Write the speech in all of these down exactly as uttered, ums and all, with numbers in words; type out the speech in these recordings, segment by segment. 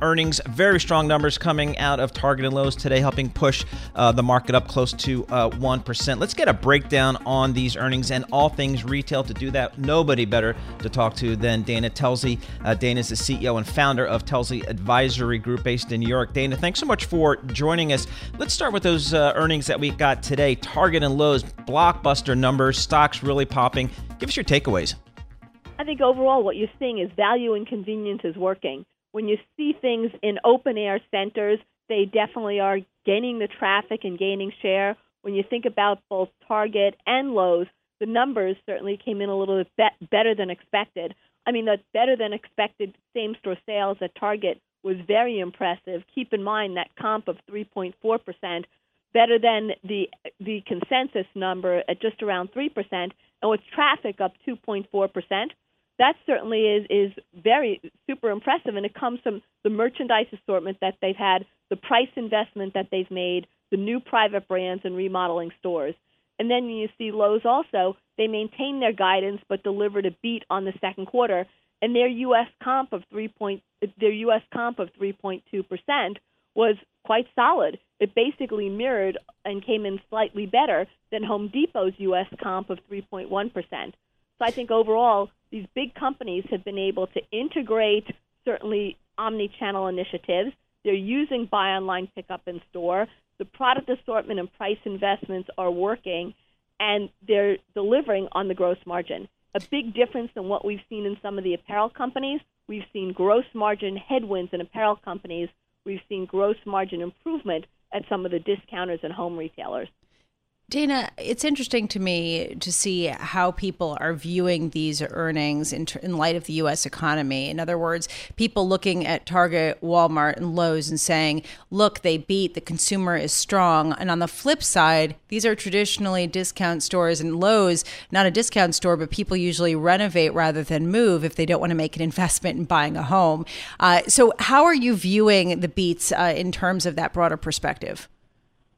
Earnings, very strong numbers coming out of Target and Lowes today, helping push uh, the market up close to uh, one percent. Let's get a breakdown on these earnings and all things retail. To do that, nobody better to talk to than Dana Telsey. Uh, Dana is the C E O and founder of Telsey Advisory Group based in New York. Dana, thanks so much for joining us. Let's start with those uh, earnings that we got today. Target and Lowes, blockbuster numbers, stocks really popping. Give us your takeaways. I think overall what you're seeing is value and convenience is working. When you see things in open-air centers, they definitely are gaining the traffic and gaining share. When you think about both Target and Lowe's, the numbers certainly came in a little bit be- better than expected. I mean, the better-than-expected same-store sales at Target was very impressive. Keep in mind that comp of three point four percent, better than the the consensus number at just around three percent, and with traffic up two point four percent. That certainly is is very super impressive, and it comes from the merchandise assortment that they've had, the price investment that they've made, the new private brands and remodeling stores. And then you see Lowe's also, they maintained their guidance but delivered a beat on the second quarter, and their U S comp of three point their U S comp of three point two percent was quite solid. It basically mirrored and came in slightly better than Home Depot's U S comp of three point one percent. So I think overall, these big companies have been able to integrate, certainly, omni-channel initiatives. They're using buy online, pick up in store. The product assortment and price investments are working, and they're delivering on the gross margin. A big difference than what we've seen in some of the apparel companies. We've seen gross margin headwinds in apparel companies. We've seen gross margin improvement at some of the discounters and home retailers. Dana, it's interesting to me to see how people are viewing these earnings in, t- in light of the U S economy. In other words, people looking at Target, Walmart, and Lowe's and saying, look, they beat, the consumer is strong. And on the flip side, these are traditionally discount stores, and Lowe's, not a discount store, but people usually renovate rather than move if they don't want to make an investment in buying a home. Uh, so how are you viewing the beats uh, in terms of that broader perspective?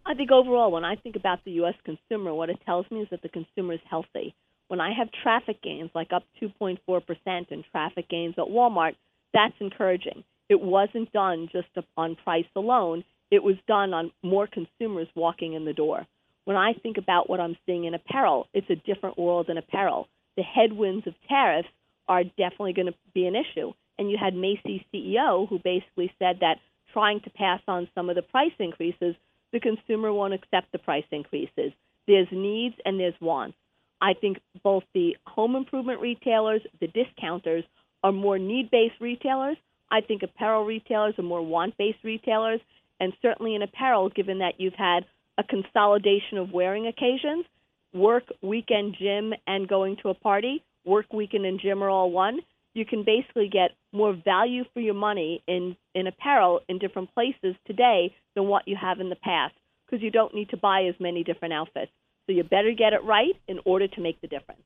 I think overall, when I think about the U S consumer, what it tells me is that the consumer is healthy. When I have traffic gains, like up two point four percent in traffic gains at Walmart, that's encouraging. It wasn't done just on price alone. It was done on more consumers walking in the door. When I think about what I'm seeing in apparel, it's a different world in apparel. The headwinds of tariffs are definitely going to be an issue. And you had Macy's C E O who basically said that trying to pass on some of the price increases, the consumer won't accept the price increases. There's needs and there's wants. I think both the home improvement retailers, the discounters, are more need-based retailers. I think apparel retailers are more want-based retailers. And certainly in apparel, given that you've had a consolidation of wearing occasions, work, weekend, gym, and going to a party, work, weekend, and gym are all one, you can basically get more value for your money in, in apparel in different places today than what you have in the past, because you don't need to buy as many different outfits. So you better get it right in order to make the difference.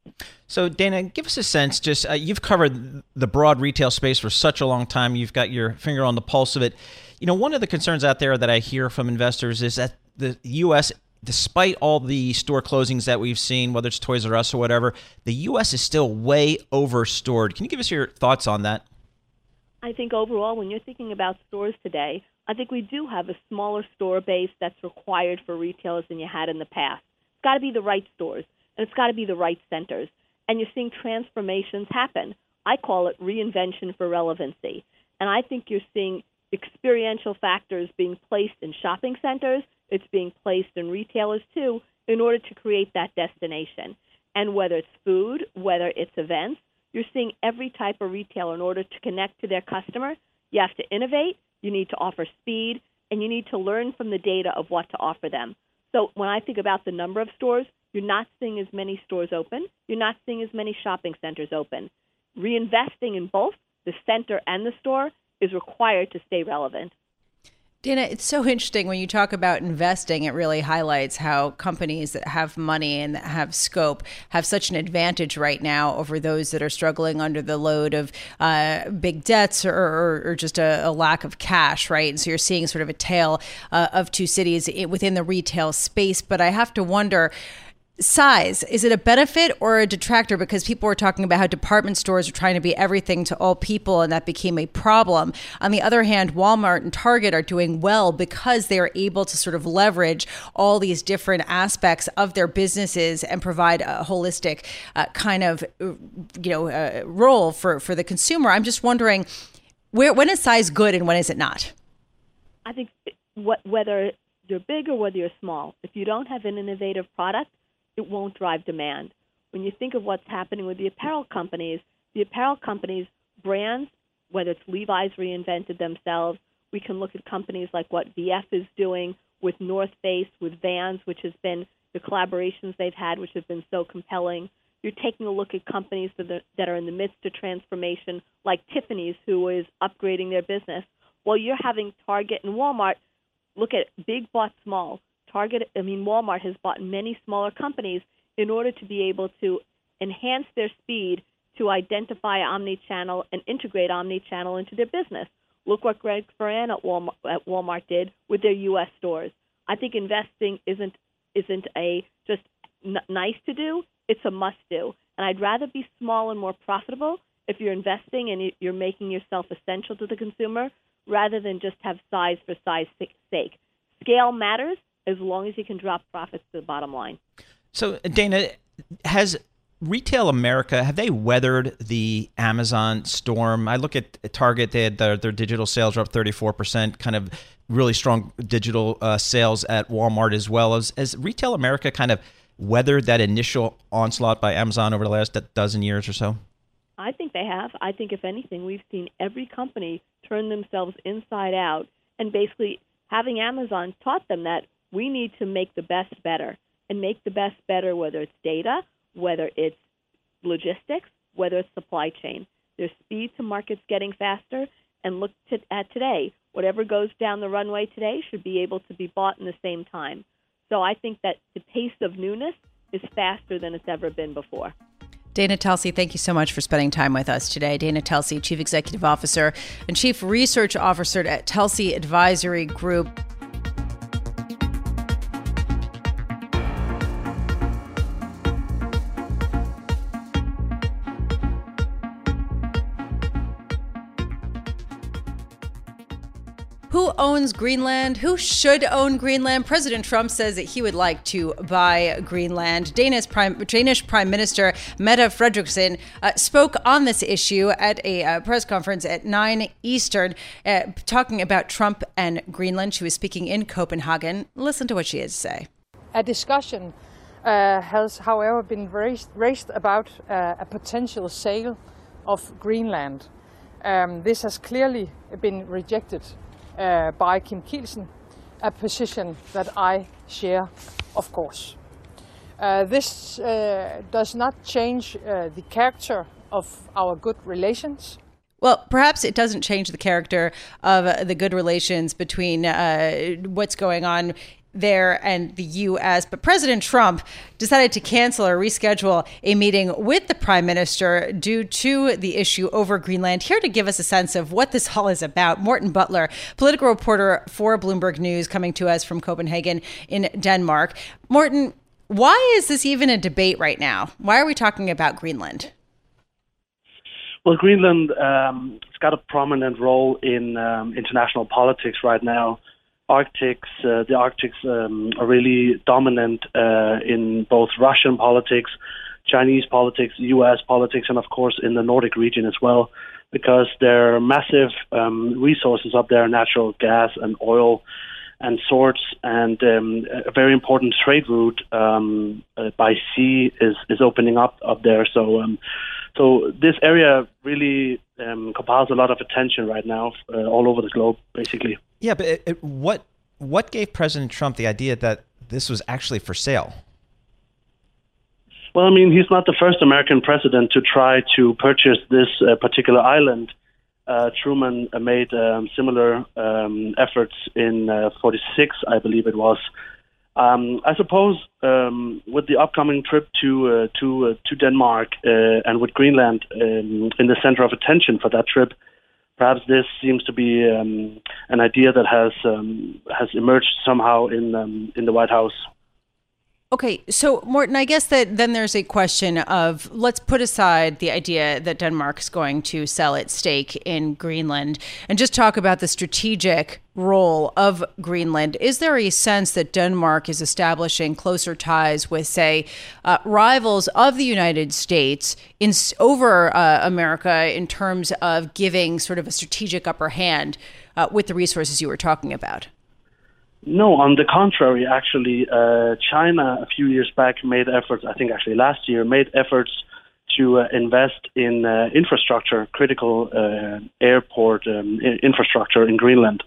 So, Dana, give us a sense. Just uh, you've covered the broad retail space for such a long time. You've got your finger on the pulse of it. You know, one of the concerns out there that I hear from investors is that the U S, despite all the store closings that we've seen, whether it's Toys R Us or whatever, the U S is still way overstored. Can you give us your thoughts on that? I think overall, when you're thinking about stores today, I think we do have a smaller store base that's required for retailers than you had in the past. It's got to be the right stores, and it's got to be the right centers. And you're seeing transformations happen. I call it reinvention for relevancy. And I think you're seeing experiential factors being placed in shopping centers. It's being placed in retailers, too, in order to create that destination. And whether it's food, whether it's events, you're seeing every type of retailer, in order to connect to their customer, you have to innovate, you need to offer speed, and you need to learn from the data of what to offer them. So when I think about the number of stores, you're not seeing as many stores open. You're not seeing as many shopping centers open. Reinvesting in both the center and the store is required to stay relevant. Dana, it's so interesting when you talk about investing, it really highlights how companies that have money and that have scope have such an advantage right now over those that are struggling under the load of uh, big debts or, or, or just a, a lack of cash, right? And so you're seeing sort of a tale uh, of two cities within the retail space. But I have to wonder, size, is it a benefit or a detractor? Because people were talking about how department stores are trying to be everything to all people, and that became a problem. On the other hand, Walmart and Target are doing well because they are able to sort of leverage all these different aspects of their businesses and provide a holistic uh, kind of, you know, uh, role for, for the consumer. I'm just wondering, where, when is size good and when is it not? I think what, whether you're big or whether you're small, if you don't have an innovative product, it won't drive demand. When you think of what's happening with the apparel companies, the apparel companies, brands, whether it's Levi's reinvented themselves, we can look at companies like what V F is doing with North Face, with Vans, which has been the collaborations they've had, which have been so compelling. You're taking a look at companies that are in the midst of transformation, like Tiffany's, who is upgrading their business. Well, you're having Target and Walmart look at big bought small. Target, I mean, Walmart has bought many smaller companies in order to be able to enhance their speed to identify omnichannel and integrate omnichannel into their business. Look what Greg Foran at Walmart, at Walmart did with their U S stores. I think investing isn't isn't a just n- nice to do; it's a must do. And I'd rather be small and more profitable if you're investing and you're making yourself essential to the consumer, rather than just have size for size's sake. Scale matters, as long as you can drop profits to the bottom line. So, Dana, has Retail America, have they weathered the Amazon storm? I look at Target, they had their, their digital sales are up thirty-four percent, kind of really strong digital uh, sales at Walmart as well. As, as Retail America kind of weathered that initial onslaught by Amazon over the last dozen years or so? I think they have. I think, if anything, we've seen every company turn themselves inside out, and basically having Amazon taught them that we need to make the best better, and make the best better, whether it's data, whether it's logistics, whether it's supply chain. There's speed to markets getting faster, and look to, at today. Whatever goes down the runway today should be able to be bought in the same time. So I think that the pace of newness is faster than it's ever been before. Dana Telsey, thank you so much for spending time with us today. Dana Telsey, Chief Executive Officer and Chief Research Officer at Telsey Advisory Group. Who owns Greenland? Who should own Greenland? President Trump says that he would like to buy Greenland. Danish Prime, Danish Prime Minister Mette Frederiksen uh, spoke on this issue at a uh, press conference at nine Eastern, uh, talking about Trump and Greenland. She was speaking in Copenhagen. Listen to what she has to say. A discussion uh, has, however, been raised, raised about uh, a potential sale of Greenland. Um, this has clearly been rejected Uh, by Kim Kielsen, a position that I share, of course. Uh, this uh, does not change uh, the character of our good relations. Well, perhaps it doesn't change the character of uh, the good relations between uh, what's going on there and the U S, but President Trump decided to cancel or reschedule a meeting with the Prime Minister due to the issue over Greenland. Here to give us a sense of what this all is about, Morten Buttler, political reporter for Bloomberg News, coming to us from Copenhagen in Denmark. Morten, why is this even a debate right now? Why are we talking about Greenland? Well, Greenland um, has got a prominent role in um, international politics right now. Arctics, uh, the Arctics um, are really dominant uh, in both Russian politics, Chinese politics, U S politics, and of course in the Nordic region as well, because there are massive um, resources up there, natural gas and oil and sorts, and um, a very important trade route um, uh, by sea is, is opening up up there. So, um, so this area really um, compiles a lot of attention right now uh, all over the globe, basically. Yeah, but it, it, what what gave President Trump the idea that this was actually for sale? Well, I mean, he's not the first American president to try to purchase this uh, particular island. Uh, Truman made um, similar um, efforts in uh, forty-six, I believe it was. Um, I suppose um, with the upcoming trip to uh, to uh, to Denmark uh, and with Greenland um, in the center of attention for that trip, perhaps this seems to be um, an idea that has um, has emerged somehow in um, in the White House. Okay, so Morten, I guess that then there's a question of, let's put aside the idea that Denmark's going to sell its stake in Greenland and just talk about the strategic role of Greenland. Is there a sense that Denmark is establishing closer ties with, say, uh, rivals of the United States in over uh, America in terms of giving sort of a strategic upper hand uh, with the resources you were talking about? No, on the contrary, actually, uh, China a few years back made efforts, I think actually last year, made efforts to uh, invest in uh, infrastructure, critical uh, airport um, I- infrastructure in Greenland.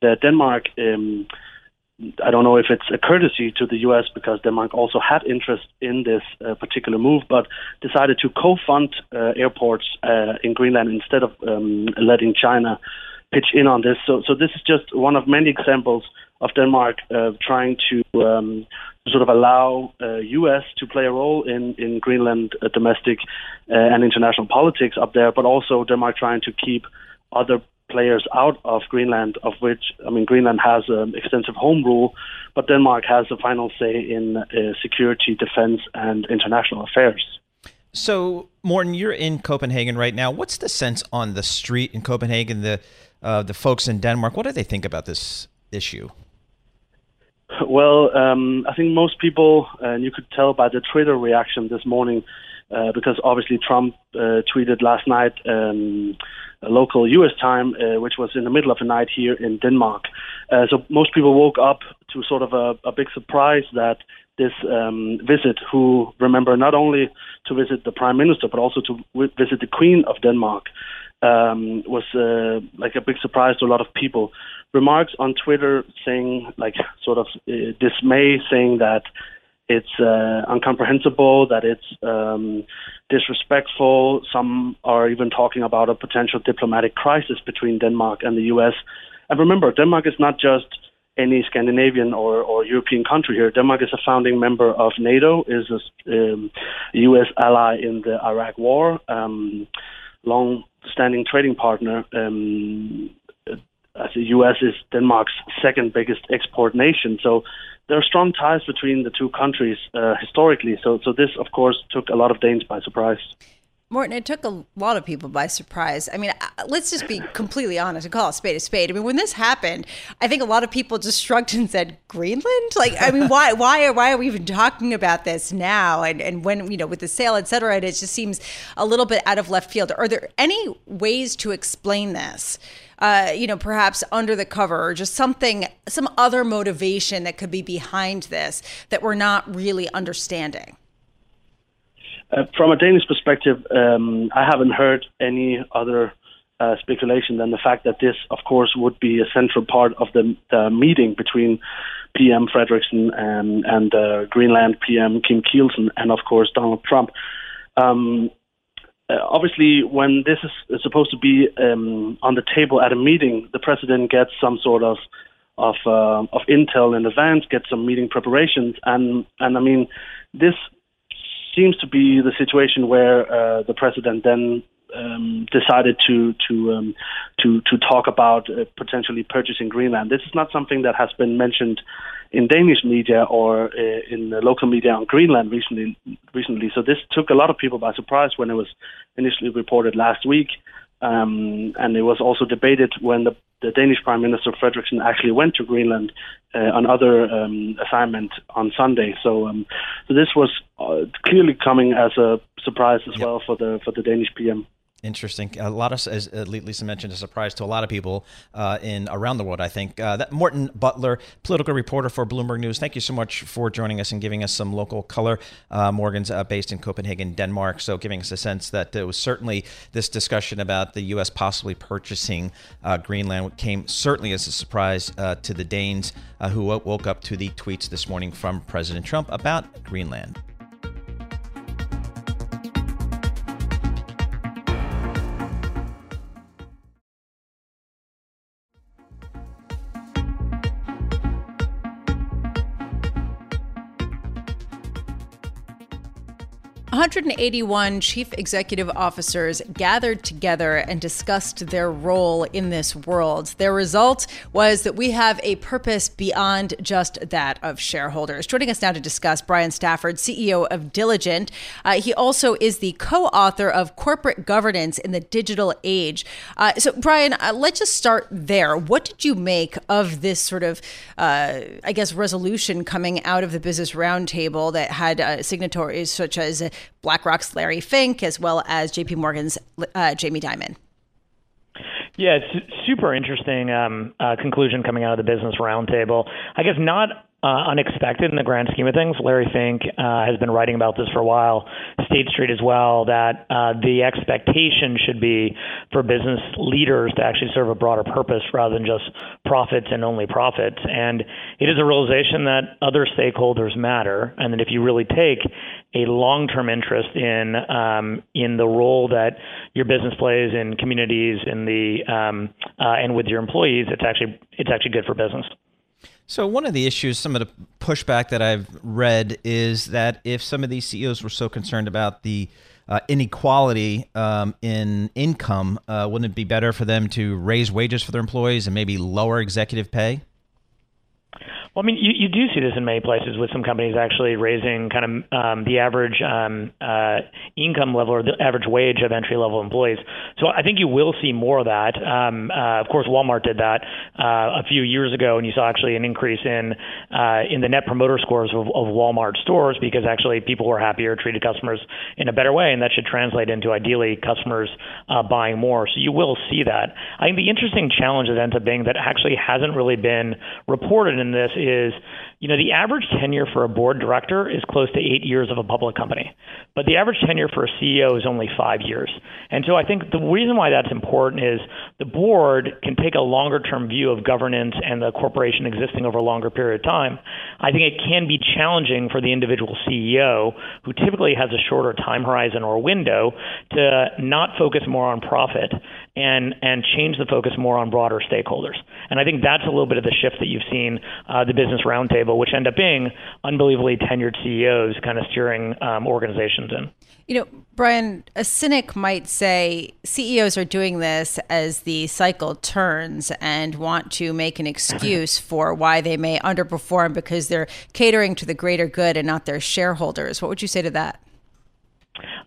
Uh, Denmark, um, I don't know if it's a courtesy to the U S because Denmark also had interest in this uh, particular move, but decided to co-fund uh, airports uh, in Greenland instead of um, letting China pitch in on this. So so this is just one of many examples of Denmark uh, trying to um, sort of allow uh, U S to play a role in, in Greenland uh, domestic uh, and international politics up there, but also Denmark trying to keep other players out of Greenland, of which, I mean, Greenland has um, extensive home rule, but Denmark has a final say in uh, security, defense, and international affairs. So, Morten, you're in Copenhagen right now. What's the sense on the street in Copenhagen, the uh, the folks in Denmark? What do they think about this issue? Well, um, I think most people, and you could tell by the Twitter reaction this morning, uh, because obviously Trump uh, tweeted last night um, local U S time, uh, which was in the middle of the night here in Denmark. Uh, so most people woke up to sort of a, a big surprise that this um, visit, who, remember, not only to visit the prime minister, but also to w- visit the Queen of Denmark, um, was uh, like a big surprise to a lot of people. Remarks on Twitter saying, like, sort of uh, dismay, saying that it's uh, incomprehensible, that it's um, disrespectful. Some are even talking about a potential diplomatic crisis between Denmark and the U S. And remember, Denmark is not just any Scandinavian or, or European country here. Denmark is a founding member of NATO, is a um, U S ally in the Iraq war, um, long-standing trading partner. Um, as the U S is Denmark's second biggest export nation. So there are strong ties between the two countries uh, historically. So, so this, of course, took a lot of Danes by surprise. Morten, it took a lot of people by surprise. I mean, let's just be completely honest and call a spade a spade. I mean, when this happened, I think a lot of people just shrugged and said, Greenland? Like, I mean, why why, are, why are we even talking about this now? And and when, you know, with the sale, et cetera, it just seems a little bit out of left field. Are there any ways to explain this? Uh, you know, perhaps under the cover, or just something, some other motivation that could be behind this that we're not really understanding? Uh, from a Danish perspective, um, I haven't heard any other uh, speculation than the fact that this, of course, would be a central part of the, the meeting between P M Frederiksen and, and uh, Greenland P M Kim Kielsen and, of course, Donald Trump. Um, uh, obviously, when this is supposed to be um, on the table at a meeting, the president gets some sort of of, uh, of intel in advance, gets some meeting preparations, and and I mean this seems to be the situation where uh, the president then um, decided to to, um, to to talk about uh, potentially purchasing Greenland. This is not something that has been mentioned in Danish media or uh, in the local media on Greenland recently. Recently, so this took a lot of people by surprise when it was initially reported last week, um, and it was also debated when the, the Danish Prime Minister Frederiksen actually went to Greenland uh, on other um, assignment on Sunday. So, um, so this was Uh, clearly coming as a surprise as yep. well for the for the Danish P M. Interesting. A lot of, as Lisa mentioned, a surprise to a lot of people uh, in around the world, I think. Uh, that Morten Buttler, political reporter for Bloomberg News, thank you so much for joining us and giving us some local color. Uh, Morgan's uh, based in Copenhagen, Denmark, so giving us a sense that there was certainly this discussion about the U S possibly purchasing uh, Greenland came certainly as a surprise uh, to the Danes uh, who woke up to the tweets this morning from President Trump about Greenland. one hundred eighty-one chief executive officers gathered together and discussed their role in this world. Their result was that we have a purpose beyond just that of shareholders. Joining us now to discuss, Brian Stafford, C E O of Diligent. Uh, he also is the co-author of Corporate Governance in the Digital Age. Uh, so, Brian, uh, let's just start there. What did you make of this sort of, uh, I guess, resolution coming out of the Business Roundtable that had uh, signatories such as BlackRock's Larry Fink, as well as J P Morgan's uh, Jamie Dimon? Yeah, it's super interesting um, uh, conclusion coming out of the Business Roundtable. I guess not uh, unexpected in the grand scheme of things. Larry Fink uh, has been writing about this for a while, State Street as well, that uh, the expectation should be for business leaders to actually serve a broader purpose rather than just profits and only profits. And it is a realization that other stakeholders matter, and that if you really take a long-term interest in um, in the role that your business plays in communities, in the um, uh, and with your employees, it's actually it's actually good for business. So one of the issues, some of the pushback that I've read is that if some of these C E Os were so concerned about the uh, inequality um, in income, uh, wouldn't it be better for them to raise wages for their employees and maybe lower executive pay? Well, I mean, you, you do see this in many places with some companies actually raising kind of um, the average um, uh, income level or the average wage of entry-level employees. So I think you will see more of that. Um, uh, of course, Walmart did that uh, a few years ago, and you saw actually an increase in uh, in the net promoter scores of, of Walmart stores because actually people were happier, treated customers in a better way, and that should translate into ideally customers uh, buying more. So you will see that. I think the interesting challenge that ends up being that actually hasn't really been reported in this is, you know, the average tenure for a board director is close to eight years of a public company, but the average tenure for a C E O is only five years. And so I think the reason why that's important is the board can take a longer-term view of governance and the corporation existing over a longer period of time. I think it can be challenging for the individual C E O, who typically has a shorter time horizon or window, to not focus more on profit and and change the focus more on broader stakeholders. And I think that's a little bit of the shift that you've seen uh, the Business Roundtable, which end up being unbelievably tenured C E Os kind of steering um, organizations in. You know, Brian, a cynic might say C E Os are doing this as the cycle turns and want to make an excuse for why they may underperform because they're catering to the greater good and not their shareholders. What would you say to that?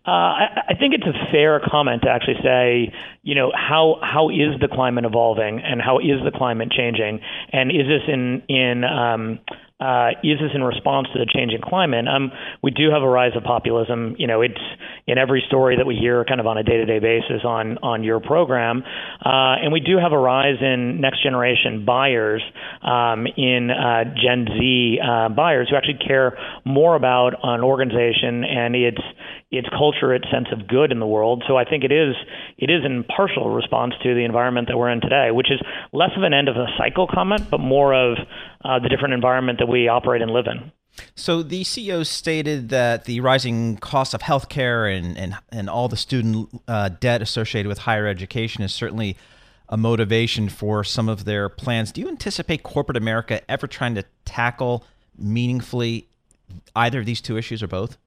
Uh, I, I think it's a fair comment to actually say, you know, how how is the climate evolving and how is the climate changing? And is this in, in um, uh, is this in response to the changing climate? Um, we do have a rise of populism. You know, it's in every story that we hear kind of on a day-to-day basis on, on your program. Uh, and we do have a rise in next generation buyers, um, in uh, Gen Z uh, buyers who actually care more about an organization and its its culture, its sense of good in the world. So I think it is it is in partial response to the environment that we're in today, which is less of an end of the cycle comment, but more of uh, the different environment that we operate and live in. So the C E O stated that the rising cost of healthcare and and and all the student uh, debt associated with higher education is certainly a motivation for some of their plans. Do you anticipate corporate America ever trying to tackle meaningfully either of these two issues or both?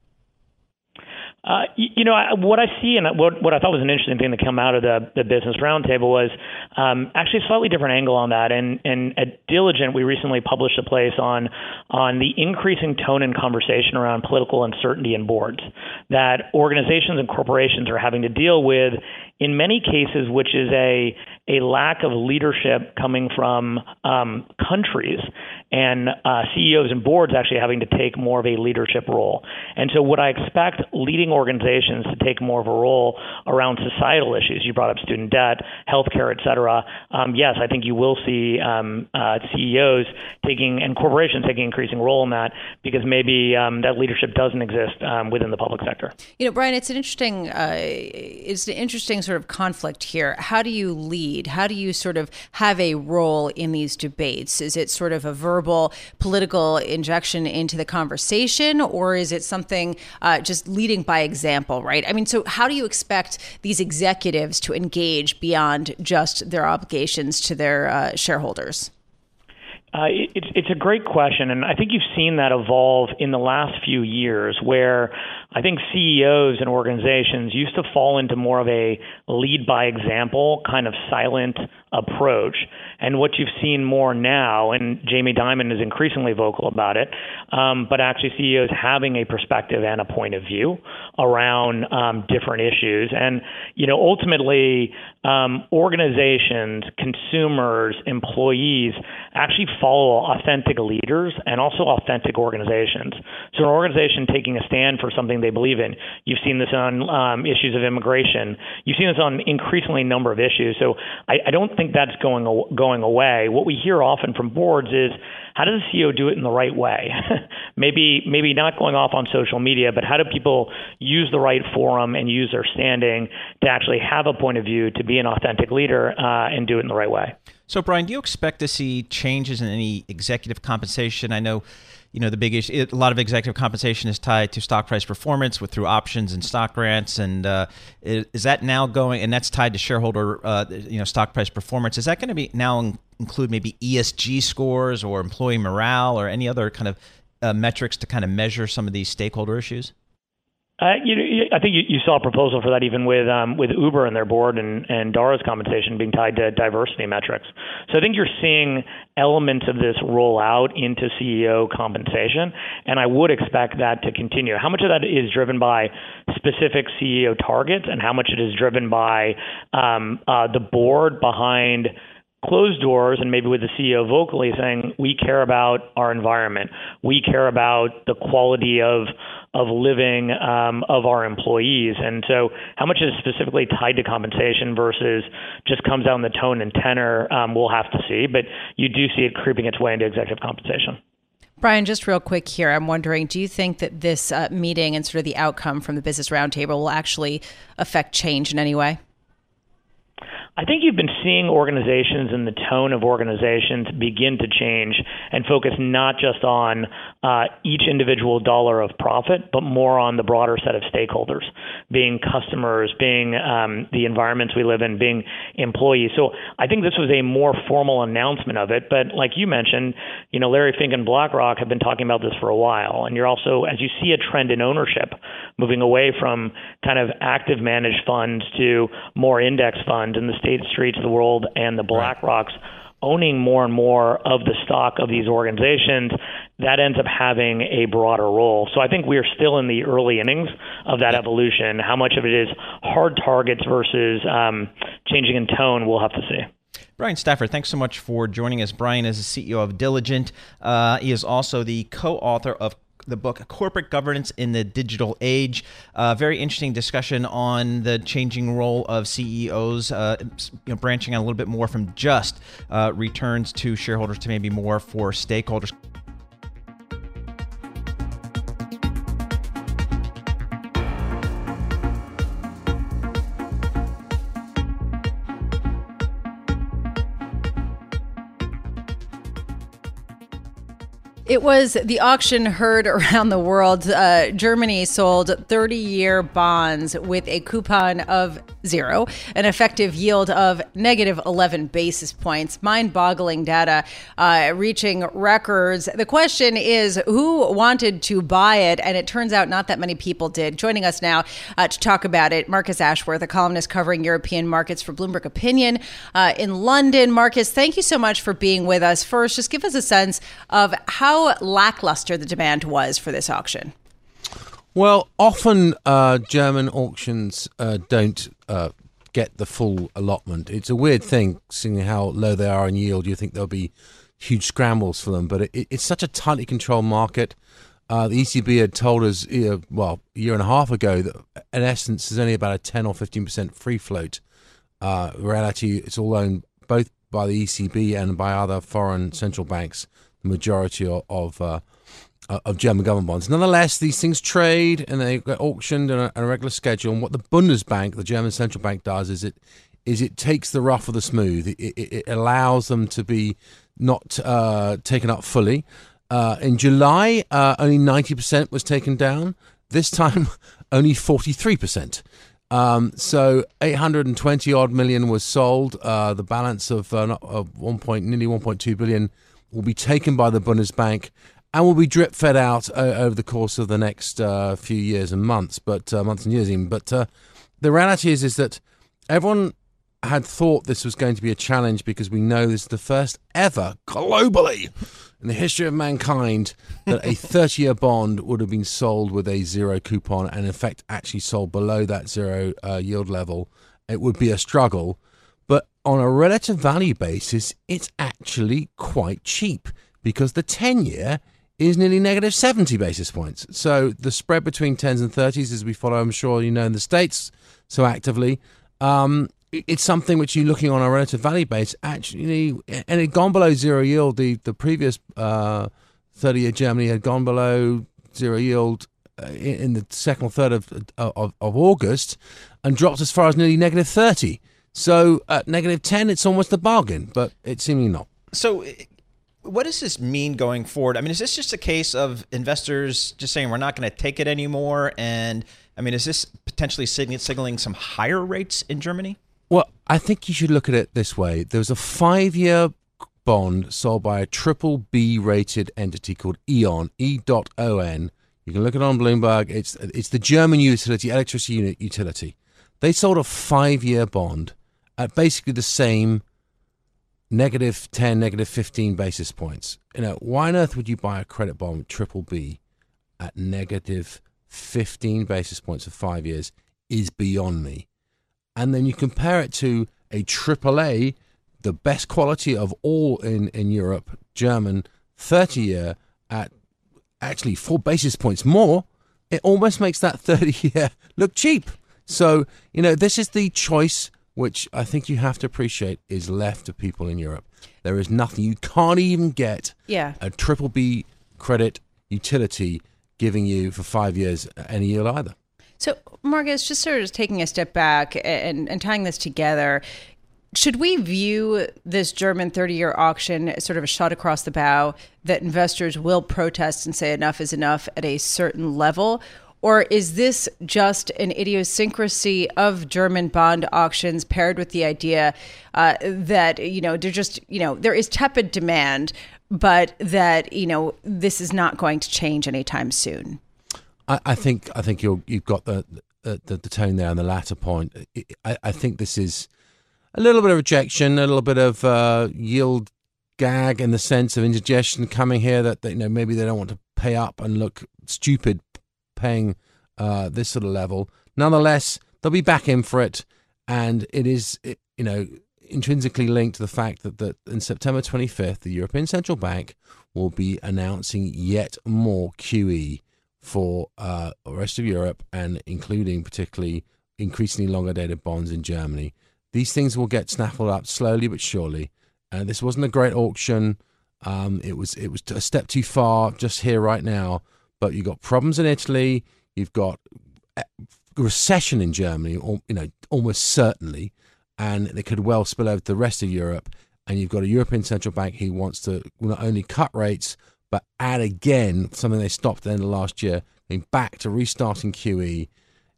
Uh, you know, I, what I see and what, what I thought was an interesting thing that came out of the, the Business Roundtable was um, actually a slightly different angle on that. And, and at Diligent, we recently published a place on on the increasing tone and conversation around political uncertainty in boards that organizations and corporations are having to deal with, in many cases, which is a a lack of leadership coming from um, countries and uh, C E Os and boards actually having to take more of a leadership role. And so what I expect leading organizations to take more of a role around societal issues. You brought up student debt, healthcare, et cetera. Um, yes, I think you will see um, uh, C E Os taking and corporations taking an increasing role in that because maybe um, that leadership doesn't exist um, within the public sector. You know, Brian, it's an interesting, uh, it's an interesting sort of conflict here. How do you lead? How do you sort of have a role in these debates? Is it sort of a verbal political injection into the conversation, or is it something uh, just leading by example, right? I mean, so how do you expect these executives to engage beyond just their obligations to their uh, shareholders? Uh, it, it's a great question, and I think you've seen that evolve in the last few years where I think C E Os and organizations used to fall into more of a lead by example kind of silent approach. And what you've seen more now, and Jamie Dimon is increasingly vocal about it, um, but actually C E Os having a perspective and a point of view around um, different issues. And, you know, ultimately, um, organizations, consumers, employees actually follow authentic leaders and also authentic organizations. So an organization taking a stand for something they believe in. You've seen this on um, issues of immigration. You've seen this on increasingly number of issues. So I, I don't think that's going going away. What we hear often from boards is, how does the C E O do it in the right way? maybe maybe not going off on social media, but how do people use the right forum and use their standing to actually have a point of view, to be an authentic leader, uh, and do it in the right way? So, Brian, do you expect to see changes in any executive compensation? I know, you know, the big issue, a lot of executive compensation is tied to stock price performance with through options and stock grants. And uh, is, is that now going, and that's tied to shareholder, uh, you know, stock price performance. Is that going to be now in, include maybe E S G scores or employee morale or any other kind of uh, metrics to kind of measure some of these stakeholder issues? Uh, you, you, I think you, you saw a proposal for that even with um, with Uber and their board and, and Dara's compensation being tied to diversity metrics. So I think you're seeing elements of this roll out into C E O compensation, and I would expect that to continue. How much of that is driven by specific C E O targets and how much it is driven by um, uh, the board behind closed doors and maybe with the C E O vocally saying, we care about our environment. We care about the quality of of living um, of our employees. And so how much is specifically tied to compensation versus just comes down the tone and tenor, um, we'll have to see. But you do see it creeping its way into executive compensation. Brian, just real quick here, I'm wondering, do you think that this uh, meeting and sort of the outcome from the Business Roundtable will actually affect change in any way? I think you've been seeing organizations and the tone of organizations begin to change and focus not just on uh, each individual dollar of profit, but more on the broader set of stakeholders, being customers, being um, the environments we live in, being employees. So I think this was a more formal announcement of it. But like you mentioned, you know, Larry Fink and BlackRock have been talking about this for a while. And you're also, as you see a trend in ownership, moving away from kind of active managed funds to more index funds in the state. State Streets of the world and the BlackRocks owning more and more of the stock of these organizations, that ends up having a broader role. So I think we are still in the early innings of that evolution. How much of it is hard targets versus um, changing in tone, we'll have to see. Brian Stafford, thanks so much for joining us. Brian is the C E O of Diligent. Uh, he is also the co-author of the book Corporate Governance in the Digital Age. Uh, very interesting discussion on the changing role of C E Os, uh, you know, branching out a little bit more from just uh, returns to shareholders to maybe more for stakeholders. It was the auction heard around the world. Uh, Germany sold thirty-year bonds with a coupon of zero, an effective yield of negative eleven basis points. Mind-boggling data, uh, reaching records. The question is, who wanted to buy it? And it turns out not that many people did. Joining us now uh, to talk about it, Marcus Ashworth, a columnist covering European markets for Bloomberg Opinion uh, in London. Marcus, thank you so much for being with us. First, just give us a sense of how How lackluster the demand was for this auction. Well, often uh, German auctions uh, don't uh, get the full allotment. It's a weird thing, seeing how low they are in yield. You think there'll be huge scrambles for them, but it, it's such a tightly controlled market. Uh, the E C B had told us, you know, well, a year and a half ago that in essence there's only about a ten or fifteen percent free float. Uh, in reality, it's all owned both by the E C B and by other foreign central banks. The majority of of, uh, of German government bonds. Nonetheless, these things trade and they get auctioned on a, on a regular schedule. And what the Bundesbank, the German central bank, does is it is it takes the rough of the smooth. It, it, it allows them to be not uh, taken up fully. Uh, in July, uh, only ninety percent was taken down. This time, only forty-three percent. Um, so eight hundred twenty odd million was sold. Uh, the balance of, uh, not, of one point, nearly one point two billion will be taken by the Bundesbank and will be drip fed out uh, over the course of the next uh, few years and months, but uh, months and years even. But uh, the reality is, is that everyone had thought this was going to be a challenge because we know this is the first ever globally in the history of mankind that a thirty-year bond would have been sold with a zero coupon, and in fact actually sold below that zero uh, yield level. It would be a struggle, but on a relative value basis, it's actually quite cheap because the ten-year is nearly negative seventy basis points. So the spread between tens and thirties, as we follow, I'm sure you know, in the States so actively, um, it's something which you're looking on a relative value base, actually, and it had gone below zero yield. The, the previous uh, thirty-year Germany had gone below zero yield in the second or third of, of, of August and dropped as far as nearly negative thirty. So at negative ten, it's almost a bargain, but it's seemingly not. So what does this mean going forward? I mean, is this just a case of investors just saying we're not going to take it anymore? And I mean, is this potentially signaling some higher rates in Germany? Well, I think you should look at it this way. There was a five-year bond sold by a triple B-rated entity called E.ON, E O N. You can look at it on Bloomberg. It's it's the German utility, electricity unit utility. They sold a five-year bond at basically the same negative ten, negative fifteen basis points. You know, why on earth would you buy a credit bond with triple B at negative fifteen basis points for five years is beyond me. And then you compare it to a triple A, the best quality of all in, in Europe, German thirty-year at actually four basis points more, it almost makes that thirty-year look cheap. So, you know, this is the choice which I think you have to appreciate is left to people in Europe. There is nothing. You can't even get yeah. a triple B credit utility giving you for five years any yield either. So, Marcus, just sort of taking a step back and, and tying this together, should we view this German thirty-year auction as sort of a shot across the bow that investors will protest and say enough is enough at a certain level? Or is this just an idiosyncrasy of German bond auctions paired with the idea uh, that, you know, they're just, you know, there is tepid demand, but that, you know, this is not going to change anytime soon? I think I think you're, you've got the the, the the tone there on the latter point. I, I think this is a little bit of rejection, a little bit of uh, yield gag in the sense of indigestion coming here that they, you know, maybe they don't want to pay up and look stupid paying uh, this sort of level. Nonetheless, they'll be back in for it, and it is it, you know intrinsically linked to the fact that, that in September twenty-fifth, the European Central Bank will be announcing yet more Q E for uh, the rest of Europe, and including particularly increasingly longer dated bonds in Germany. These things will get snaffled up slowly but surely. Uh, this wasn't a great auction. Um, it was it was a step too far just here right now. But you've got problems in Italy. You've got a recession in Germany, or, you know, almost certainly, and they could well spill over to the rest of Europe. And you've got a European Central Bank who wants to not only cut rates, but add again something they stopped at the end of last year, going back to restarting Q E.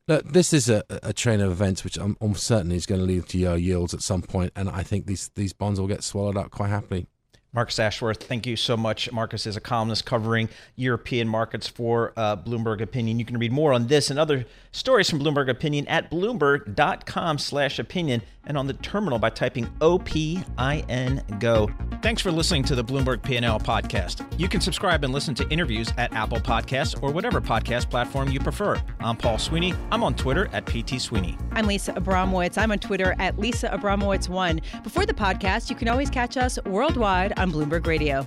Look, this is a, a train of events which I'm, I'm certain is going to lead to your yields at some point, and I think these these bonds will get swallowed up quite happily. Marcus Ashworth, thank you so much. Marcus is a columnist covering European markets for uh, Bloomberg Opinion. You can read more on this and other stories from Bloomberg Opinion at bloomberg dot com slash opinion and on the terminal by typing O P I N G O. Thanks for listening to the Bloomberg P and L podcast. You can subscribe and listen to interviews at Apple Podcasts or whatever podcast platform you prefer. I'm Paul Sweeney. I'm on Twitter at P T Sweeney. I'm Lisa Abramowitz. I'm on Twitter at Lisa Abramowitz one. Before the podcast, you can always catch us worldwide on Bloomberg Radio.